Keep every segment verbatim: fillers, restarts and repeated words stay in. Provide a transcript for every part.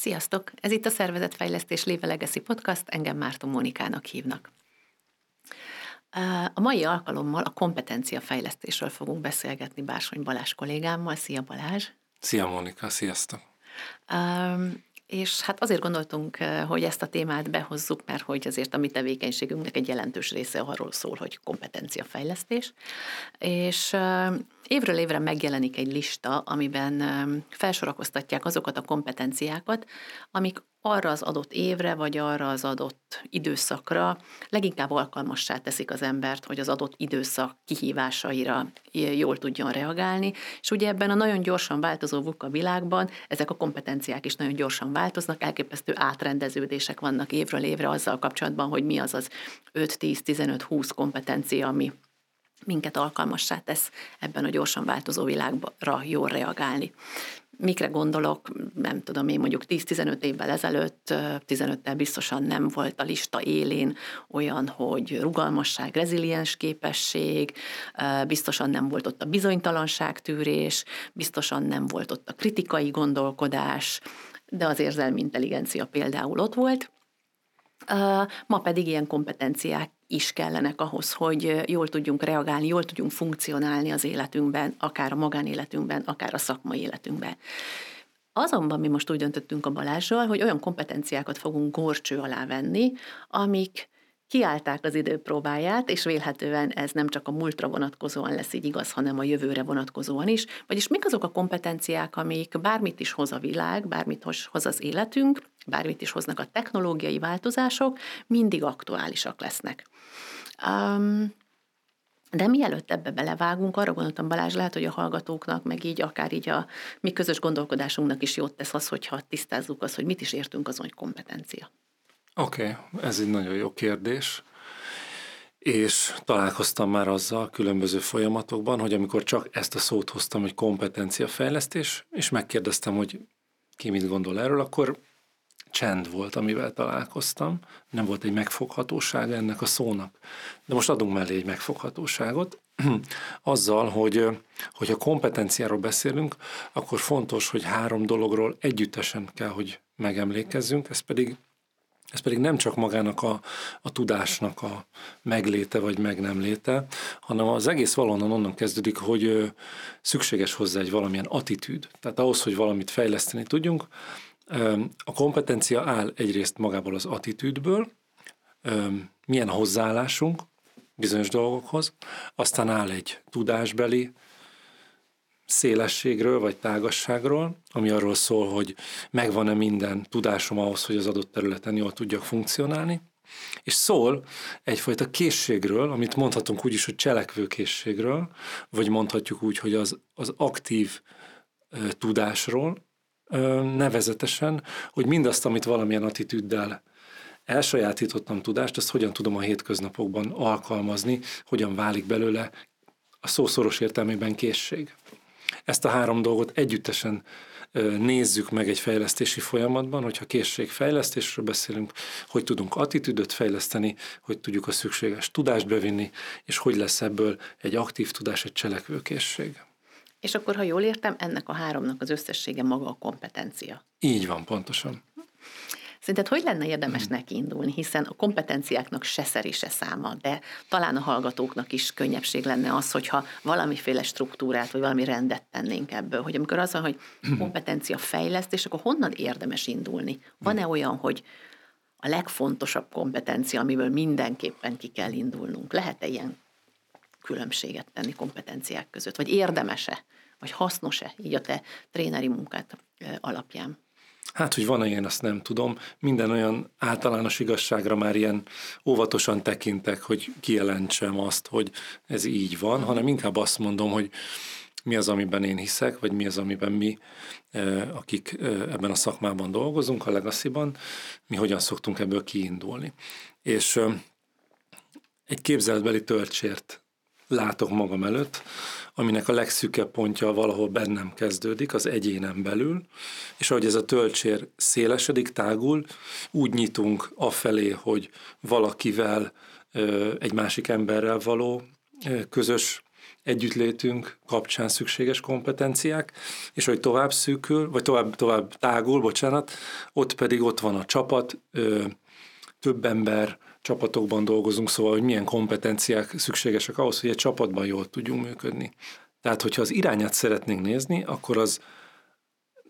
Sziasztok! Ez itt a Szervezetfejlesztés Lévelegeszi Podcast, engem Márton Mónikának hívnak. A mai alkalommal a kompetenciafejlesztésről fogunk beszélgetni Bársony Balázs kollégámmal. Szia Balázs! Szia Mónika, sziasztok! Um, És hát azért gondoltunk, hogy ezt a témát behozzuk, mert hogy azért a mi tevékenységünknek egy jelentős része arról szól, hogy kompetenciafejlesztés. És évről évre megjelenik egy lista, amiben felsorakoztatják azokat a kompetenciákat, amik arra az adott évre, vagy arra az adott időszakra leginkább alkalmassá teszik az embert, hogy az adott időszak kihívásaira jól tudjon reagálni, és ugye ebben a nagyon gyorsan változó VUCA világban ezek a kompetenciák is nagyon gyorsan változnak, elképesztő átrendeződések vannak évről évre azzal kapcsolatban, hogy mi az az öt tíz tizenöt húsz kompetencia, ami minket alkalmassá tesz ebben a gyorsan változó világra jól reagálni. Mikre gondolok, nem tudom én, mondjuk tíz-tizenöt évvel ezelőtt, tizenöttel biztosan nem volt a lista élén olyan, hogy rugalmasság, reziliens képesség, biztosan nem volt ott a bizonytalanságtűrés, biztosan nem volt ott a kritikai gondolkodás, de az érzelmi intelligencia például ott volt. Ma pedig ilyen kompetenciák is kellenek ahhoz, hogy jól tudjunk reagálni, jól tudjunk funkcionálni az életünkben, akár a magánéletünkben, akár a szakmai életünkben. Azonban mi most úgy döntöttünk a Balázsral, hogy olyan kompetenciákat fogunk górcső alá venni, amik kiállták az időpróbáját, és vélhetően ez nem csak a múltra vonatkozóan lesz így igaz, hanem a jövőre vonatkozóan is. Vagyis mik azok a kompetenciák, amik bármit is hoz a világ, bármit hoz az életünk, bármit is hoznak a technológiai változások, mindig aktuálisak lesznek. Um, de mielőtt ebbe belevágunk, arra gondoltam, Balázs, lehet, hogy a hallgatóknak, meg így akár így a mi közös gondolkodásunknak is jót tesz az, hogyha tisztázzuk azt, hogy mit is értünk azon, hogy kompetencia. Oké, okay, ez egy nagyon jó kérdés, és találkoztam már azzal különböző folyamatokban, hogy amikor csak ezt a szót hoztam, hogy kompetenciafejlesztés, és megkérdeztem, hogy ki mit gondol erről, akkor csend volt, amivel találkoztam, nem volt egy megfoghatósága ennek a szónak. De most adunk mellé egy megfoghatóságot, azzal, hogy hogyha kompetenciáról beszélünk, akkor fontos, hogy három dologról együttesen kell, hogy megemlékezzünk, ez pedig Ez pedig nem csak magának a, a tudásnak a megléte vagy meg nem léte, hanem az egész valahonnan onnan kezdődik, hogy ö, szükséges hozzá egy valamilyen attitűd. Tehát ahhoz, hogy valamit fejleszteni tudjunk, ö, a kompetencia áll egyrészt magából az attitűdből, ö, milyen hozzáállásunk bizonyos dolgokhoz, aztán áll egy tudásbeli szélességről vagy tágasságról, ami arról szól, hogy megvan-e minden tudásom ahhoz, hogy az adott területen jól tudjak funkcionálni, és szól egyfajta készségről, amit mondhatunk úgy is, hogy cselekvőkészségről, vagy mondhatjuk úgy, hogy az, az aktív ö, tudásról, ö, nevezetesen, hogy mindazt, amit valamilyen attitűddel elsajátítottam tudást, azt hogyan tudom a hétköznapokban alkalmazni, hogyan válik belőle a szószoros értelmében készség. Ezt a három dolgot együttesen nézzük meg egy fejlesztési folyamatban, hogyha készségfejlesztésről beszélünk, hogy tudunk attitűdöt fejleszteni, hogy tudjuk a szükséges tudást bevinni, és hogy lesz ebből egy aktív tudás, egy cselekvőkészség. És akkor, ha jól értem, ennek a háromnak az összessége maga a kompetencia. Így van, pontosan. Szerinted hogy lenne érdemes neki indulni, hiszen a kompetenciáknak se szeri, se száma, de talán a hallgatóknak is könnyebbség lenne az, hogyha valamiféle struktúrát, vagy valami rendet tennénk ebből, hogy amikor az van, hogy kompetencia fejlesztés, akkor honnan érdemes indulni? Van-e olyan, hogy a legfontosabb kompetencia, amiből mindenképpen ki kell indulnunk? Lehet-e ilyen különbséget tenni kompetenciák között? Vagy érdemese? Vagy hasznos-e így a te tréneri munkát alapján? Hát, hogy van ilyen, azt nem tudom. Minden olyan általános igazságra már ilyen óvatosan tekintek, hogy kijelentsem azt, hogy ez így van, hanem inkább azt mondom, hogy mi az, amiben én hiszek, vagy mi az, amiben mi, akik ebben a szakmában dolgozunk, a legacy-ban, mi hogyan szoktunk ebből kiindulni. És egy képzeletbeli töltsért látok magam előtt, aminek a legszűkebb pontja valahol bennem kezdődik, az egyénem belül, és ahogy ez a töltsér szélesedik, tágul, úgy nyitunk afelé, hogy valakivel, egy másik emberrel való közös együttlétünk kapcsán szükséges kompetenciák, és hogy tovább szűkül, vagy tovább, tovább tágul, bocsánat, ott pedig ott van a csapat, ö, több ember, csapatokban dolgozunk, szóval, hogy milyen kompetenciák szükségesek ahhoz, hogy egy csapatban jól tudjunk működni. Tehát, hogyha az irányát szeretnénk nézni, akkor az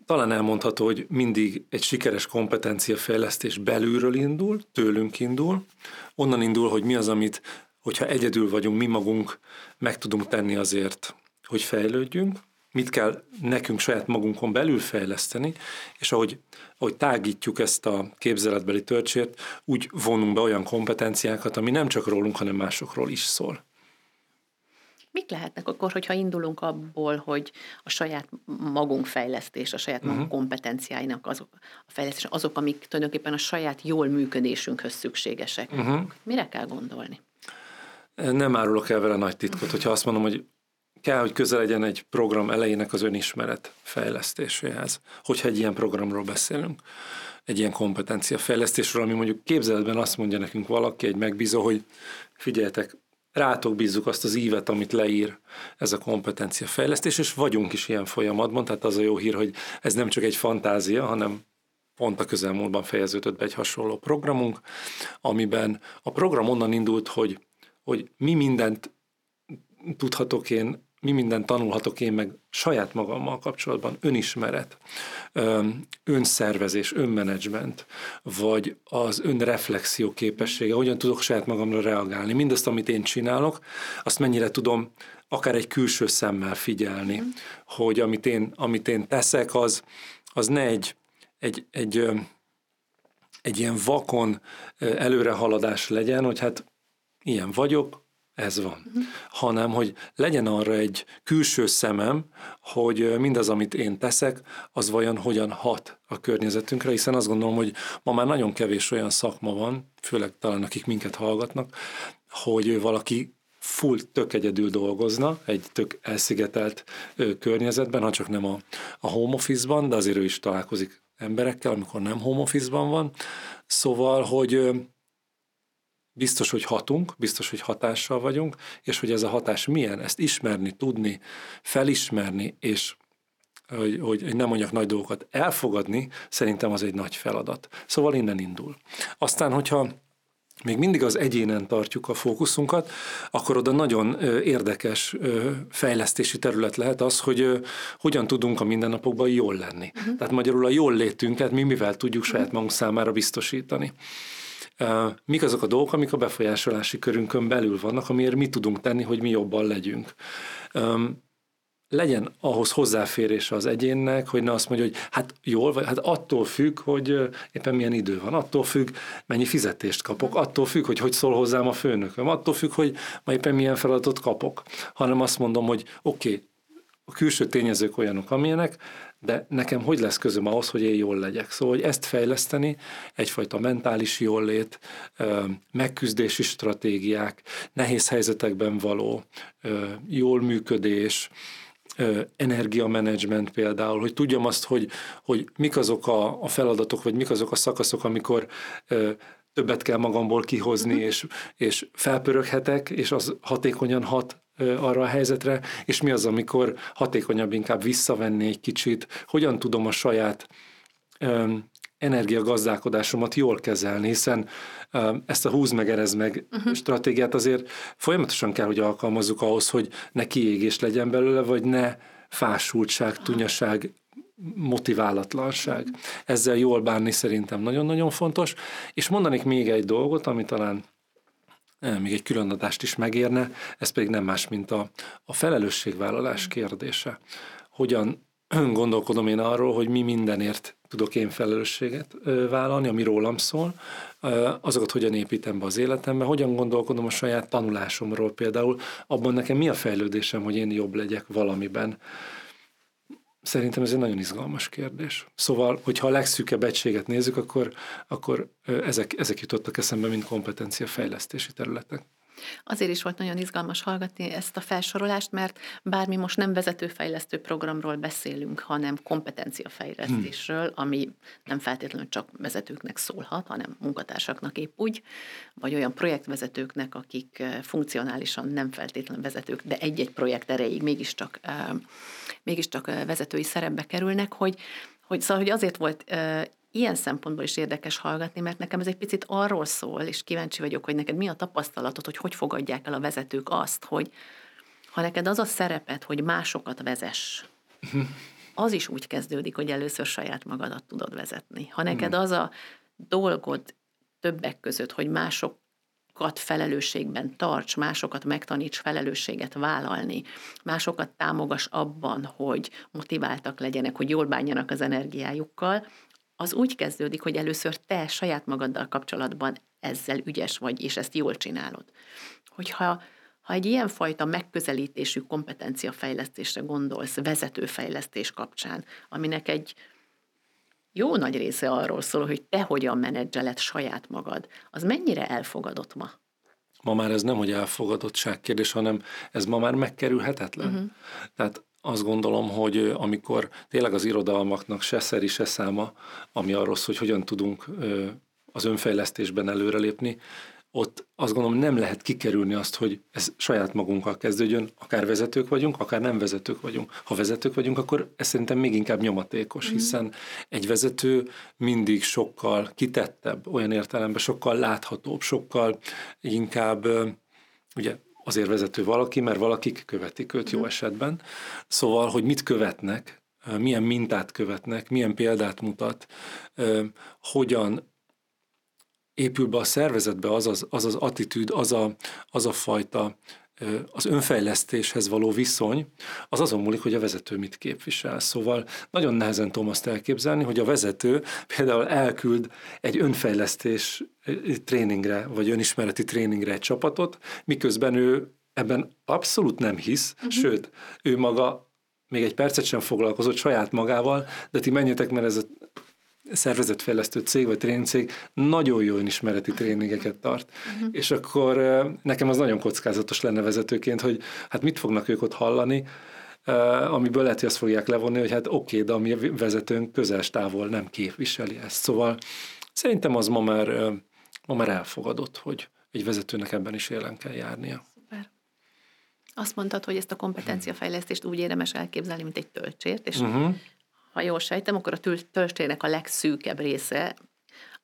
talán elmondható, hogy mindig egy sikeres kompetenciafejlesztés belülről indul, tőlünk indul, onnan indul, hogy mi az, amit, hogyha egyedül vagyunk, mi magunk meg tudunk tenni azért, hogy fejlődjünk, mit kell nekünk saját magunkon belül fejleszteni, és ahogy, ahogy tágítjuk ezt a képzeletbeli törcsért, úgy vonunk be olyan kompetenciákat, ami nem csak rólunk, hanem másokról is szól. Mik lehetnek akkor, hogyha indulunk abból, hogy a saját magunk fejlesztés, a saját magunk uh-huh. kompetenciáinak azok, a fejlesztés, azok, amik tulajdonképpen a saját jól működésünkhöz szükségesek. Uh-huh. Mire kell gondolni? Nem árulok el vele nagy titkot, hogyha azt mondom, hogy kell, hogy közel legyen egy program elejének az önismeret fejlesztéséhez, hogyha egy ilyen programról beszélünk, egy ilyen kompetenciafejlesztésről, ami mondjuk képzeletben azt mondja nekünk valaki, egy megbízó, hogy figyeljetek, rátok bízzuk azt az ívet, amit leír ez a kompetenciafejlesztés, és vagyunk is ilyen folyamatban, tehát az a jó hír, hogy ez nem csak egy fantázia, hanem pont a közelmúltban fejeződött be egy hasonló programunk, amiben a program onnan indult, hogy, hogy mi mindent tudhatok én, mi mindent tanulhatok én meg saját magammal kapcsolatban, önismeret, önszervezés, önmenedzsment, vagy az önreflexió képessége, hogyan tudok saját magamra reagálni. Mindazt, amit én csinálok, azt mennyire tudom akár egy külső szemmel figyelni, hogy amit én, amit én teszek, az, az ne egy, egy, egy, egy ilyen vakon előrehaladás legyen, hogy hát ilyen vagyok, ez van, uh-huh. hanem hogy legyen arra egy külső szemem, hogy mindaz, amit én teszek, az vajon hogyan hat a környezetünkre, hiszen azt gondolom, hogy ma már nagyon kevés olyan szakma van, főleg talán akik minket hallgatnak, hogy valaki full tök egyedül dolgozna, egy tök elszigetelt környezetben, ha csak nem a, a home office-ban, de azért ő is találkozik emberekkel, amikor nem home office-ban van. Szóval, hogy biztos, hogy hatunk, biztos, hogy hatással vagyunk, és hogy ez a hatás milyen, ezt ismerni, tudni, felismerni, és hogy, hogy nem mondjak nagy dolgokat, elfogadni, szerintem az egy nagy feladat. Szóval innen indul. Aztán, hogyha még mindig az egyénen tartjuk a fókuszunkat, akkor oda nagyon érdekes fejlesztési terület lehet az, hogy hogyan tudunk a mindennapokban jól lenni. Uh-huh. Tehát magyarul a jól létünket mi mivel tudjuk saját magunk számára biztosítani. Mik azok a dolgok, amik a befolyásolási körünkön belül vannak, amiért mi tudunk tenni, hogy mi jobban legyünk. Legyen ahhoz hozzáférése az egyénnek, hogy ne azt mondja, hogy hát jól vagy, hát attól függ, hogy éppen milyen idő van, attól függ, mennyi fizetést kapok, attól függ, hogy hogy szól hozzám a főnököm, attól függ, hogy ma éppen milyen feladatot kapok, hanem azt mondom, hogy oké, okay, a külső tényezők olyanok, amilyenek, de nekem hogy lesz közöm ahhoz, hogy én jól legyek? Szóval, hogy ezt fejleszteni, egyfajta mentális jóllét, megküzdési stratégiák, nehéz helyzetekben való jól működés, energiamenedzsment például, hogy tudjam azt, hogy, hogy mik azok a feladatok, vagy mik azok a szakaszok, amikor többet kell magamból kihozni, mm-hmm. és, és felpöröghetek, és az hatékonyan hat arra a helyzetre, és mi az, amikor hatékonyabb inkább visszavenni egy kicsit, hogyan tudom a saját um, energiagazdálkodásomat jól kezelni, hiszen um, ezt a húz meg, erez meg uh-huh. stratégiát azért folyamatosan kell, hogy alkalmazzuk ahhoz, hogy ne kiégés legyen belőle, vagy ne fásultság, tunyaság, motiválatlanság. Uh-huh. Ezzel jól bánni szerintem nagyon-nagyon fontos, és mondanék még egy dolgot, ami talán még egy külön adást is megérne, ez pedig nem más, mint a, a felelősségvállalás kérdése. Hogyan gondolkodom én arról, hogy mi mindenért tudok én felelősséget vállalni, ami rólam szól, azokat hogyan építem be az életembe, hogyan gondolkodom a saját tanulásomról például, abban nekem mi a fejlődésem, hogy én jobb legyek valamiben. Szerintem ez egy nagyon izgalmas kérdés. Szóval, hogyha a legszűkebb egységet nézzük, akkor, akkor ezek, ezek jutottak eszembe, mint kompetenciafejlesztési területek. Azért is volt nagyon izgalmas hallgatni ezt a felsorolást, mert bár mi most nem vezetőfejlesztő programról beszélünk, hanem kompetenciafejlesztésről, ami nem feltétlenül csak vezetőknek szólhat, hanem munkatársaknak épp úgy, vagy olyan projektvezetőknek, akik funkcionálisan nem feltétlenül vezetők, de egy-egy projekt erejéig mégiscsak, mégiscsak vezetői szerepbe kerülnek, hogy, hogy, szóval, hogy azért volt ilyen szempontból is érdekes hallgatni, mert nekem ez egy picit arról szól, és kíváncsi vagyok, hogy neked mi a tapasztalatod, hogy hogy fogadják el a vezetők azt, hogy ha neked az a szerepet, hogy másokat vezess, az is úgy kezdődik, hogy először saját magadat tudod vezetni. Ha neked az a dolgod többek között, hogy másokat felelősségben tarts, másokat megtaníts felelősséget vállalni, másokat támogass abban, hogy motiváltak legyenek, hogy jól bánjanak az energiájukkal, az úgy kezdődik, hogy először te saját magaddal kapcsolatban ezzel ügyes vagy, és ezt jól csinálod. Hogyha ha egy ilyenfajta megközelítésű kompetenciafejlesztésre gondolsz, vezetőfejlesztés kapcsán, aminek egy jó nagy része arról szól, hogy te hogyan menedzseled saját magad, az mennyire elfogadott ma? Ma már ez nem, hogy elfogadottság kérdés, hanem ez ma már megkerülhetetlen. Uh-huh. Tehát azt gondolom, hogy amikor tényleg az irodalmaknak se szeri, se száma, ami arról szól, hogy hogyan tudunk az önfejlesztésben előrelépni, ott azt gondolom nem lehet kikerülni azt, hogy ez saját magunkkal kezdődjön, akár vezetők vagyunk, akár nem vezetők vagyunk. Ha vezetők vagyunk, akkor ez szerintem még inkább nyomatékos, hiszen egy vezető mindig sokkal kitettebb, olyan értelemben sokkal láthatóbb, sokkal inkább, ugye, azért vezető valaki, mert valakik követik őt jó esetben. Szóval, hogy mit követnek, milyen mintát követnek, milyen példát mutat, hogyan épül be a szervezetbe az az, az, az attitűd, az a, az a fajta, az önfejlesztéshez való viszony, az azon múlik, hogy a vezető mit képvisel. Szóval nagyon nehezen tudom azt elképzelni, hogy a vezető például elküld egy önfejlesztés tréningre, vagy önismereti tréningre egy csapatot, miközben ő ebben abszolút nem hisz, uh-huh. sőt, ő maga még egy percet sem foglalkozott saját magával, de ti menjetek, mert ez a szervezetfejlesztő cég vagy tréningcég nagyon jó önismereti tréningeket tart. Uh-huh. És akkor nekem az nagyon kockázatos lenne vezetőként, hogy hát mit fognak ők ott hallani, amiből lehet, hogy azt fogják levonni, hogy hát oké, okay, de a mi vezetőnk közel-távol nem képviseli ezt. Szóval szerintem az ma már, ma már elfogadott, hogy egy vezetőnek ebben is élen kell járnia. Szuper. Azt mondtad, hogy ezt a kompetenciafejlesztést úgy érdemes elképzelni, mint egy töltsért, és uh-huh. ha jól sejtem, akkor a töltségnek a legszűkebb része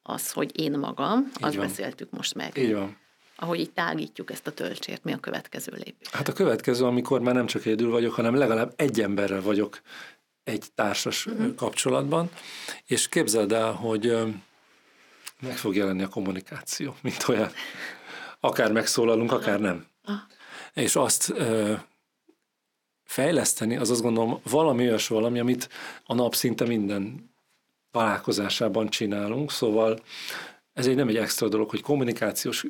az, hogy én magam, azt beszéltük most meg. Így van. Ahogy így tágítjuk ezt a töltsért, mi a következő lépés? Hát a következő, amikor már nem csak egyedül vagyok, hanem legalább egy emberrel vagyok egy társas mm-hmm. kapcsolatban, és képzeld el, hogy meg fog jelenni a kommunikáció, mint olyan. Akár megszólalunk, akár nem. Ah. És azt... fejleszteni, az azt gondolom valami olyas valami, amit a nap szinte minden találkozásában csinálunk, szóval ez egy nem egy extra dolog, hogy kommunikációs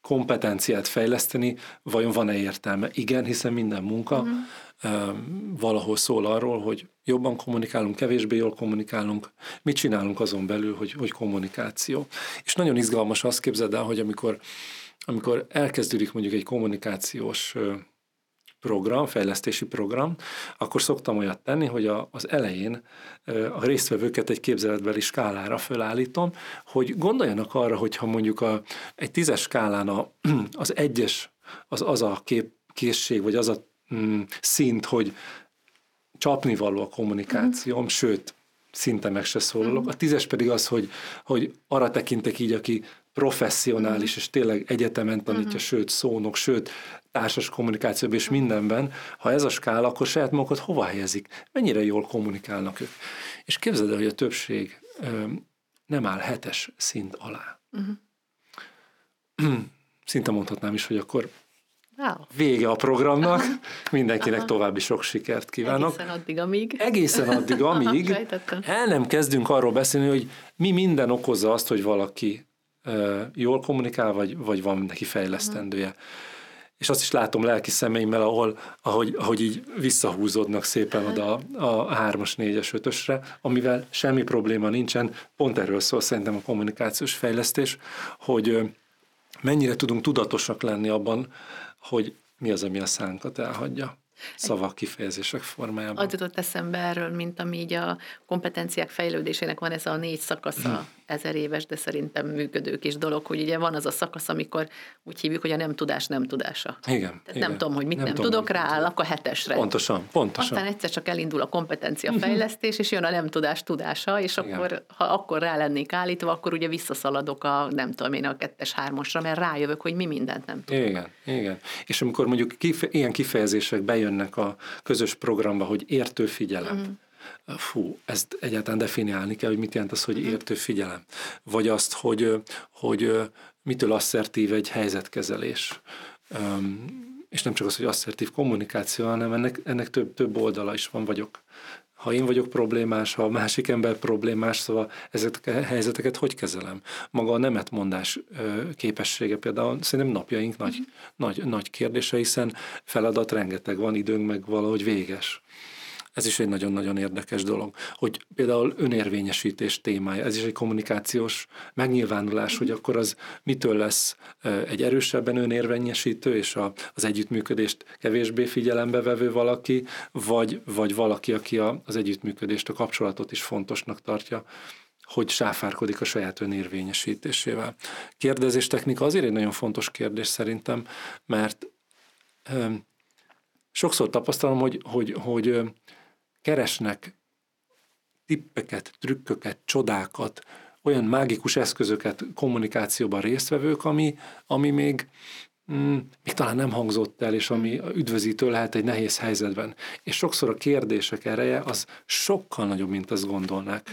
kompetenciát fejleszteni, vajon van-e értelme? Igen, hiszen minden munka uh-huh. valahol szól arról, hogy jobban kommunikálunk, kevésbé jól kommunikálunk, mit csinálunk azon belül, hogy, hogy kommunikáció. És nagyon izgalmas azt, képzeld el, hogy amikor, amikor elkezdődik mondjuk egy kommunikációs program, fejlesztési program, akkor szoktam olyat tenni, hogy a, az elején a résztvevőket egy képzeletbeli skálára fölállítom, hogy gondoljanak arra, hogyha mondjuk a, egy tízes skálán a, az egyes, az, az a kép, készség, vagy az a mm, szint, hogy csapnivaló a kommunikációm, mm. sőt, szinte meg se szólalok. Mm. A tízes pedig az, hogy, hogy arra tekintek így, aki professzionális, és tényleg egyetemen tanítja, uh-huh. sőt szónok, sőt társas kommunikációban és mindenben, ha ez a skála, akkor saját magukat hova helyezik? Mennyire jól kommunikálnak ők? És képzeld el, hogy a többség nem áll hetes szint alá. Uh-huh. Szinte mondhatnám is, hogy akkor wow. vége a programnak, mindenkinek további sok sikert kívánok. Egészen addig, amíg. Egészen addig, amíg el nem kezdünk arról beszélni, hogy mi minden okozza azt, hogy valaki jól kommunikál, vagy, vagy van neki fejlesztendője. Uh-huh. És azt is látom lelki szemeimmel, ahol, ahogy, ahogy így visszahúzódnak szépen oda a hármas, négyes, ötösre, amivel semmi probléma nincsen. Pont erről szól szerintem a kommunikációs fejlesztés, hogy mennyire tudunk tudatosak lenni abban, hogy mi az, ami a szánkat elhagyja szavak, kifejezések formájában. Az jutott eszembe erről, mint ami így a kompetenciák fejlődésének van ez a négy szakasza, hmm. ezer éves, de szerintem működő kis dolog, hogy ugye van az a szakasz, amikor úgy hívjuk, hogy a nem tudás nem tudása. Igen. Tehát igen. Nem tudom, hogy mit nem, nem tudom, tudok, rááll, akkor hetesre. Pontosan, pontosan. Aztán egyszer csak elindul a kompetenciafejlesztés, és jön a nem tudás tudása, és igen. akkor, ha akkor rá lennék állítva, akkor ugye visszaszaladok a nem tudom én a kettes, hármasra, mert rájövök, hogy mi mindent nem tudok. Igen, igen. És amikor mondjuk kife- ilyen kifejezések bejönnek a közös programba, hogy értő figyelem, mm. Fú, ezt egyáltalán definiálni kell, hogy mit jelent az, hogy értő figyelem. Vagy azt, hogy, hogy mitől asszertív egy helyzetkezelés. És nem csak az, hogy asszertív kommunikáció, hanem ennek, ennek több, több oldala is van, vagyok. Ha én vagyok problémás, ha a másik ember problémás, szóval ezeket a helyzeteket hogy kezelem? Maga a nemetmondás képessége például szerintem napjaink nagy, mm. nagy, nagy kérdése, hiszen feladat rengeteg van, időnk meg valahogy véges. Ez is egy nagyon-nagyon érdekes dolog, hogy például önérvényesítés témája, ez is egy kommunikációs megnyilvánulás, hogy akkor az mitől lesz egy erősebben önérvényesítő, és a, az együttműködést kevésbé figyelembe vevő valaki, vagy, vagy valaki, aki a, az együttműködést, a kapcsolatot is fontosnak tartja, hogy sáfárkodik a saját önérvényesítésével. Kérdezéstechnika azért egy nagyon fontos kérdés szerintem, mert öm, sokszor tapasztalom, hogy, hogy, hogy keresnek tippeket, trükköket, csodákat, olyan mágikus eszközöket kommunikációban résztvevők, ami, ami még, mm, még talán nem hangzott el, és ami üdvözítő lehet egy nehéz helyzetben. És sokszor a kérdések ereje az sokkal nagyobb, mint azt gondolnák.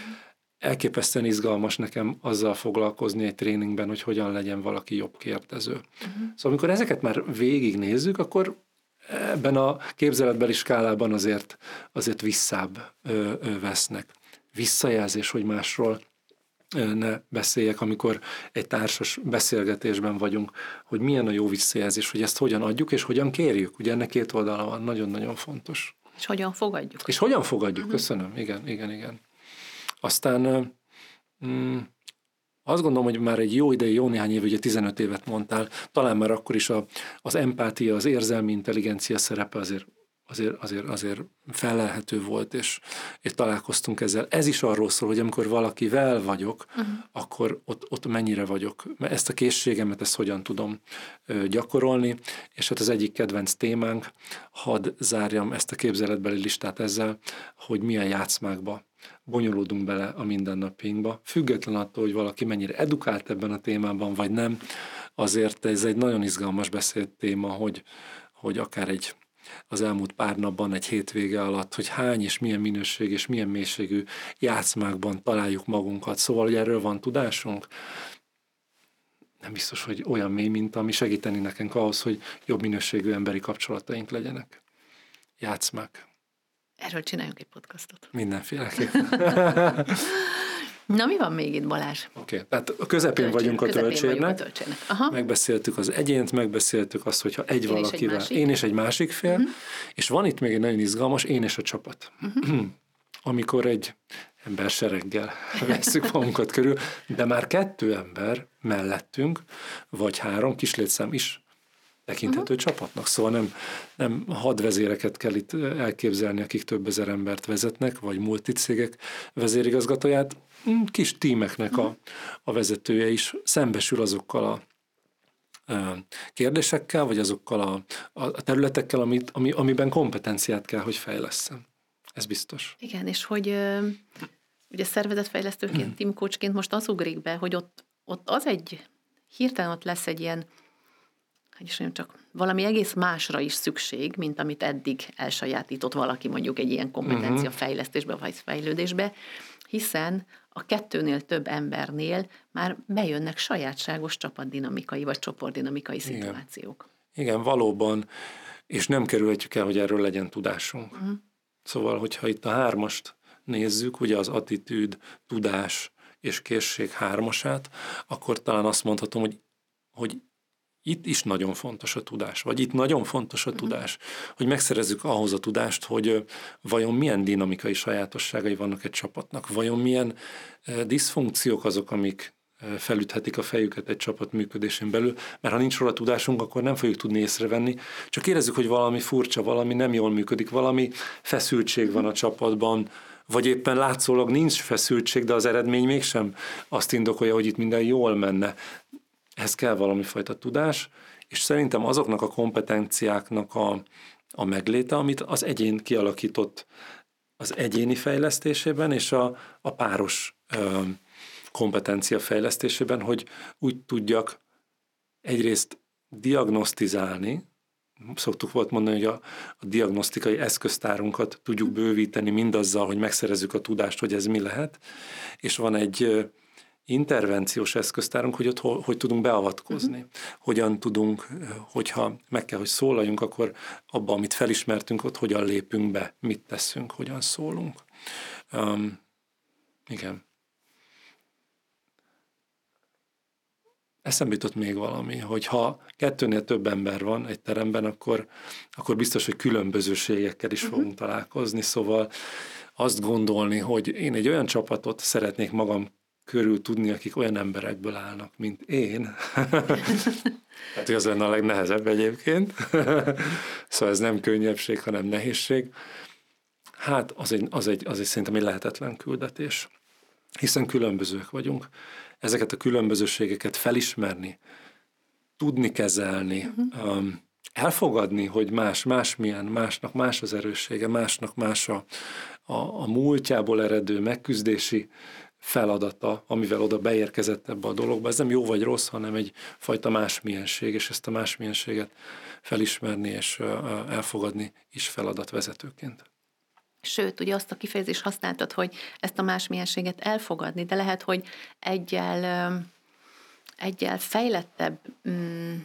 Elképesztően izgalmas nekem azzal foglalkozni egy tréningben, hogy hogyan legyen valaki jobb kérdező. Uh-huh. Szóval amikor ezeket már végignézzük, akkor ebben a képzeletbeli skálában azért, azért visszább ö, ö, vesznek. Visszajelzés, hogy másról ö, ne beszéljek, amikor egy társas beszélgetésben vagyunk, hogy milyen a jó visszajelzés, hogy ezt hogyan adjuk, és hogyan kérjük. Ugye ennek két oldala van, nagyon-nagyon fontos. És hogyan fogadjuk. És hogyan fogadjuk, köszönöm. Igen, igen, igen. Aztán mm, azt gondolom, hogy már egy jó ideje, jó néhány év, ugye tizenöt évet mondtál, talán már akkor is a, az empátia, az érzelmi intelligencia szerepe azért, azért, azért, azért fellelhető volt, és, és találkoztunk ezzel. Ez is arról szól, hogy amikor valakivel vagyok, uh-huh. akkor ott, ott mennyire vagyok. Mert ezt a készségemet, ezt hogyan tudom gyakorolni, és hát az egyik kedvenc témánk, hadd zárjam ezt a képzeletbeli listát ezzel, hogy milyen játszmákba bonyolódunk bele a mindennapjainkba. Független attól, hogy valaki mennyire edukált ebben a témában, vagy nem, azért ez egy nagyon izgalmas beszédtéma, hogy, hogy akár egy, az elmúlt pár napban, egy hétvége alatt, hogy hány és milyen minőség és milyen mélységű játszmákban találjuk magunkat. Szóval, hogy erről van tudásunk, nem biztos, hogy olyan mély, mint ami segíteni nekünk ahhoz, hogy jobb minőségű emberi kapcsolataink legyenek. Játszmák. Erről csináljunk egy podcastot. Mindenféleképpen. Na, mi van még itt, Balázs? Oké, okay, tehát a közepén vagyunk a töltsérnek. Megbeszéltük az egyént, megbeszéltük azt, hogyha egy én valakivel, és egy én és egy másik fél, uh-huh. és van itt még egy nagyon izgalmas, én és a csapat. Uh-huh. Amikor egy ember sereggel vesszük magunkat körül, de már kettő ember mellettünk, vagy három, kis létszám is tekinthető uh-huh. csapatnak. Szóval nem, nem hadvezéreket kell itt elképzelni, akik több ezer embert vezetnek, vagy multicégek vezérigazgatóját. Kis tímeknek a, a vezetője is szembesül azokkal a, a kérdésekkel, vagy azokkal a, a területekkel, amit, ami, amiben kompetenciát kell, hogy fejleszem. Ez biztos. Igen, és hogy ugye szervezetfejlesztőként, teamcoachként most az ugrik be, hogy ott, ott az egy, hirtelen ott lesz egy ilyen, hogy is mondjam, csak valami egész másra is szükség, mint amit eddig elsajátított valaki mondjuk egy ilyen kompetencia fejlesztésbe, vagy fejlődésbe, hiszen a kettőnél több embernél már bejönnek sajátságos csapatdinamikai, vagy csoportdinamikai Igen. szituációk. Igen, valóban, és nem kerülhetjük el, hogy erről legyen tudásunk. Uh-huh. Szóval, hogyha itt a hármast nézzük, ugye az attitűd, tudás és készség hármasát, akkor talán azt mondhatom, hogy, hogy itt is nagyon fontos a tudás, vagy itt nagyon fontos a uh-huh. tudás, hogy megszerezzük ahhoz a tudást, hogy vajon milyen dinamikai sajátosságai vannak egy csapatnak, vajon milyen diszfunkciók azok, amik felüthetik a fejüket egy csapat működésén belül, mert ha nincs róla tudásunk, akkor nem fogjuk tudni észrevenni, csak érezzük, hogy valami furcsa, valami nem jól működik, valami feszültség van a csapatban, vagy éppen látszólag nincs feszültség, de az eredmény mégsem azt indokolja, hogy itt minden jól menne. Ehhez kell valami fajta tudás, és szerintem azoknak a kompetenciáknak a, a megléte, amit az egyén kialakított az egyéni fejlesztésében, és a, a páros ö, kompetencia fejlesztésében, hogy úgy tudjak egyrészt diagnosztizálni, szoktuk volt mondani, hogy a, a diagnosztikai eszköztárunkat tudjuk bővíteni mindazzal, hogy megszerezzük a tudást, hogy ez mi lehet, és van egy intervenciós eszköztárunk, hogy ott ho, hogy tudunk beavatkozni, uh-huh. hogyan tudunk, hogyha meg kell, hogy szólaljunk, akkor abba, amit felismertünk, ott hogyan lépünk be, mit teszünk, hogyan szólunk. Um, igen. Eszembe jutott még valami, hogy ha kettőnél több ember van egy teremben, akkor, akkor biztos, hogy különbözőségekkel is uh-huh. fogunk találkozni, szóval azt gondolni, hogy én egy olyan csapatot szeretnék magam körül tudni, akik olyan emberekből állnak, mint én. Hát, hogy az lenne a legnehezebb egyébként. Szóval ez nem könnyebbség, hanem nehézség. Hát, az egy, az egy, az egy szerintem egy lehetetlen küldetés. Hiszen különbözők vagyunk. Ezeket a különbözőségeket felismerni, tudni kezelni, uh-huh. um, elfogadni, hogy más, más milyen, másnak más az erőssége, másnak más a, a, a múltjából eredő megküzdési feladata, amivel oda beérkezett ebbe a dologba. Ez nem jó vagy rossz, hanem egyfajta másmilyenség, és ezt a másmienséget felismerni és elfogadni is feladatvezetőként. Sőt, ugye azt a kifejezést használtad, hogy ezt a másmienséget elfogadni, de lehet, hogy egyel, egyel fejlettebb mm,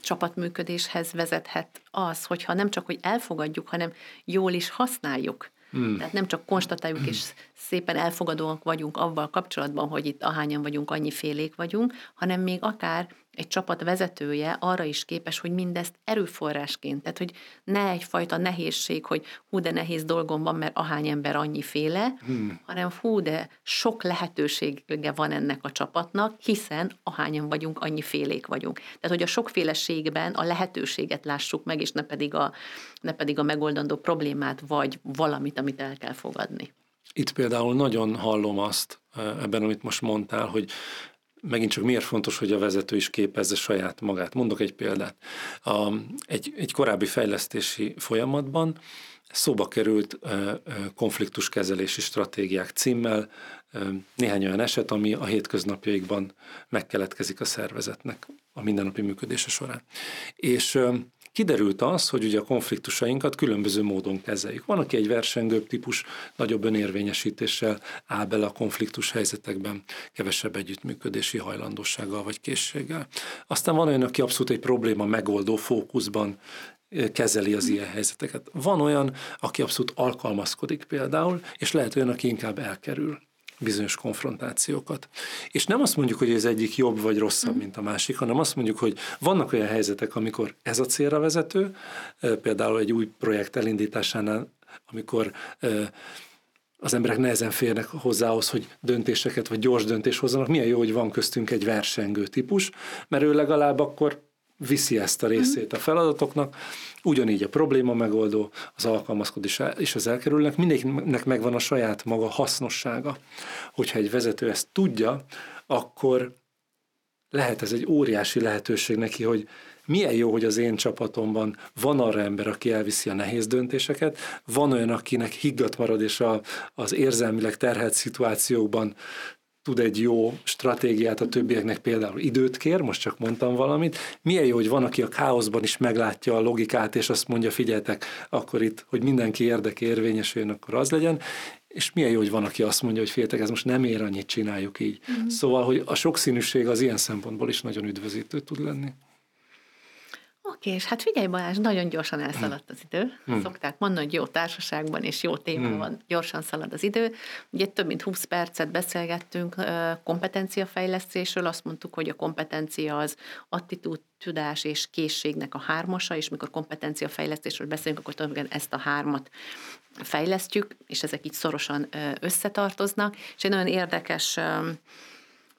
csapatműködéshez vezethet az, hogyha nem csak, hogy elfogadjuk, hanem jól is használjuk. Hmm. Tehát nem csak konstatáljuk, hmm. és szépen elfogadóak vagyunk avval kapcsolatban, hogy itt ahányan vagyunk, annyifélék vagyunk, hanem még akár egy csapat vezetője arra is képes, hogy mindezt erőforrásként, tehát hogy ne egyfajta nehézség, hogy hú, de nehéz dolgom van, mert ahány ember annyiféle, hmm. hanem hú, de sok lehetősége van ennek a csapatnak, hiszen ahányan vagyunk, annyifélék vagyunk. Tehát, hogy a sokféleségben a lehetőséget lássuk meg, és ne pedig a, ne pedig a megoldandó problémát, vagy valamit, amit el kell fogadni. Itt például nagyon hallom azt ebben, amit most mondtál, hogy megint csak miért fontos, hogy a vezető is képezze saját magát. Mondok egy példát. A, egy, egy korábbi fejlesztési folyamatban szóba került konfliktuskezelési stratégiák címmel néhány olyan eset, ami a hétköznapjaikban megkeletkezik a szervezetnek a mindennapi működése során. És kiderült az, hogy ugye a konfliktusainkat különböző módon kezeljük. Van, aki egy versengőbb típus, nagyobb önérvényesítéssel áll bele a konfliktus helyzetekben, kevesebb együttműködési hajlandósággal vagy készséggel. Aztán van olyan, aki abszolút egy probléma megoldó fókuszban kezeli az ilyen helyzeteket. Van olyan, aki abszolút alkalmazkodik például, és lehet olyan, aki inkább elkerül bizonyos konfrontációkat. És nem azt mondjuk, hogy ez egyik jobb vagy rosszabb, mint a másik, hanem azt mondjuk, hogy vannak olyan helyzetek, amikor ez a célra vezető, például egy új projekt elindításánál, amikor az emberek nehezen férnek hozzához, hogy döntéseket vagy gyors döntést hozzanak, milyen jó, hogy van köztünk egy versengő típus, mert ő legalább akkor viszi ezt a részét a feladatoknak, ugyanígy a probléma megoldó, az alkalmazkodás és az elkerülnek, mindenkinek megvan a saját maga hasznossága. Hogyha egy vezető ezt tudja, akkor lehet ez egy óriási lehetőség neki, hogy milyen jó, hogy az én csapatomban van arra ember, aki elviszi a nehéz döntéseket, van olyan, akinek higgadt marad, és a, az érzelmileg terhelt szituációkban tud egy jó stratégiát, a többieknek például időt kér, most csak mondtam valamit. Milyen jó, hogy van, aki a káoszban is meglátja a logikát, és azt mondja, figyeltek, akkor itt, hogy mindenki érdeke érvényesüljön, akkor az legyen. És milyen jó, hogy van, aki azt mondja, hogy féltek, ez most nem ér annyit, csináljuk így. Mm-hmm. Szóval, hogy a sokszínűség az ilyen szempontból is nagyon üdvözítő tud lenni. Oké, és hát figyelj Balázs, nagyon gyorsan elszaladt az idő. Hmm. Szokták mondani, hogy jó társaságban és jó témában hmm. gyorsan szalad az idő. Ugye több mint húsz percet beszélgettünk kompetenciafejlesztésről, azt mondtuk, hogy a kompetencia az attitűd, tudás és készségnek a hármasa, és mikor kompetenciafejlesztésről beszélünk, akkor tulajdonképpen ezt a hármat fejlesztjük, és ezek így szorosan összetartoznak. És egy nagyon érdekes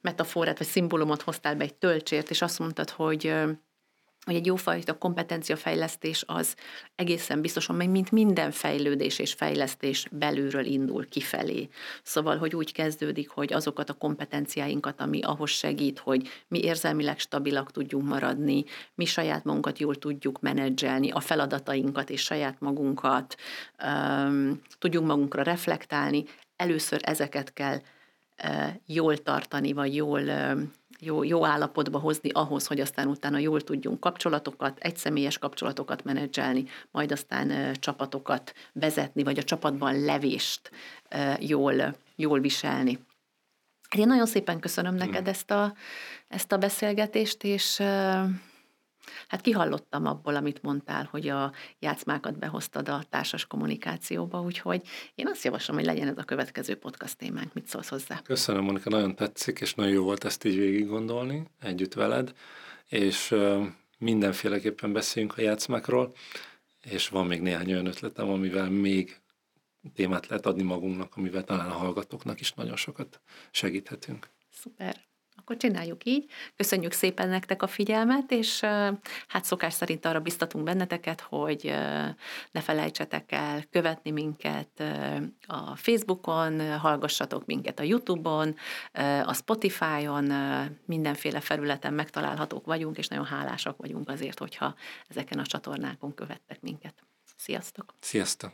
metaforát vagy szimbólumot hoztál be, egy tölcsért, és azt mondtad, hogy, hogy egy jófajta kompetenciafejlesztés az egészen biztosan, mint minden fejlődés és fejlesztés belülről indul kifelé. Szóval, hogy úgy kezdődik, hogy azokat a kompetenciáinkat, ami ahhoz segít, hogy mi érzelmileg stabilak tudjunk maradni, mi saját magunkat jól tudjuk menedzselni, a feladatainkat és saját magunkat, um, tudjunk magunkra reflektálni, először ezeket kell jól tartani, vagy jól, jó, jó állapotba hozni ahhoz, hogy aztán utána jól tudjunk kapcsolatokat, egyszemélyes kapcsolatokat menedzselni, majd aztán csapatokat vezetni, vagy a csapatban levést jól, jól viselni. Én nagyon szépen köszönöm neked hmm. ezt, a, ezt a beszélgetést, és hát kihallottam abból, amit mondtál, hogy a játszmákat behoztad a társas kommunikációba, úgyhogy én azt javaslom, hogy legyen ez a következő podcast témánk. Mit szólsz hozzá? Köszönöm, Monika, nagyon tetszik, és nagyon jó volt ezt így végig gondolni együtt veled, és mindenféleképpen beszéljünk a játszmákról, és van még néhány olyan ötletem, amivel még témát lehet adni magunknak, amivel talán a hallgatóknak is nagyon sokat segíthetünk. Szuper! Akkor csináljuk így. Köszönjük szépen nektek a figyelmet, és hát szokás szerint arra biztatunk benneteket, hogy ne felejtsetek el követni minket a Facebookon, hallgassatok minket a YouTube-on, a Spotify-on, mindenféle felületen megtalálhatók vagyunk, és nagyon hálásak vagyunk azért, hogyha ezeken a csatornákon követtek minket. Sziasztok! Sziasztok!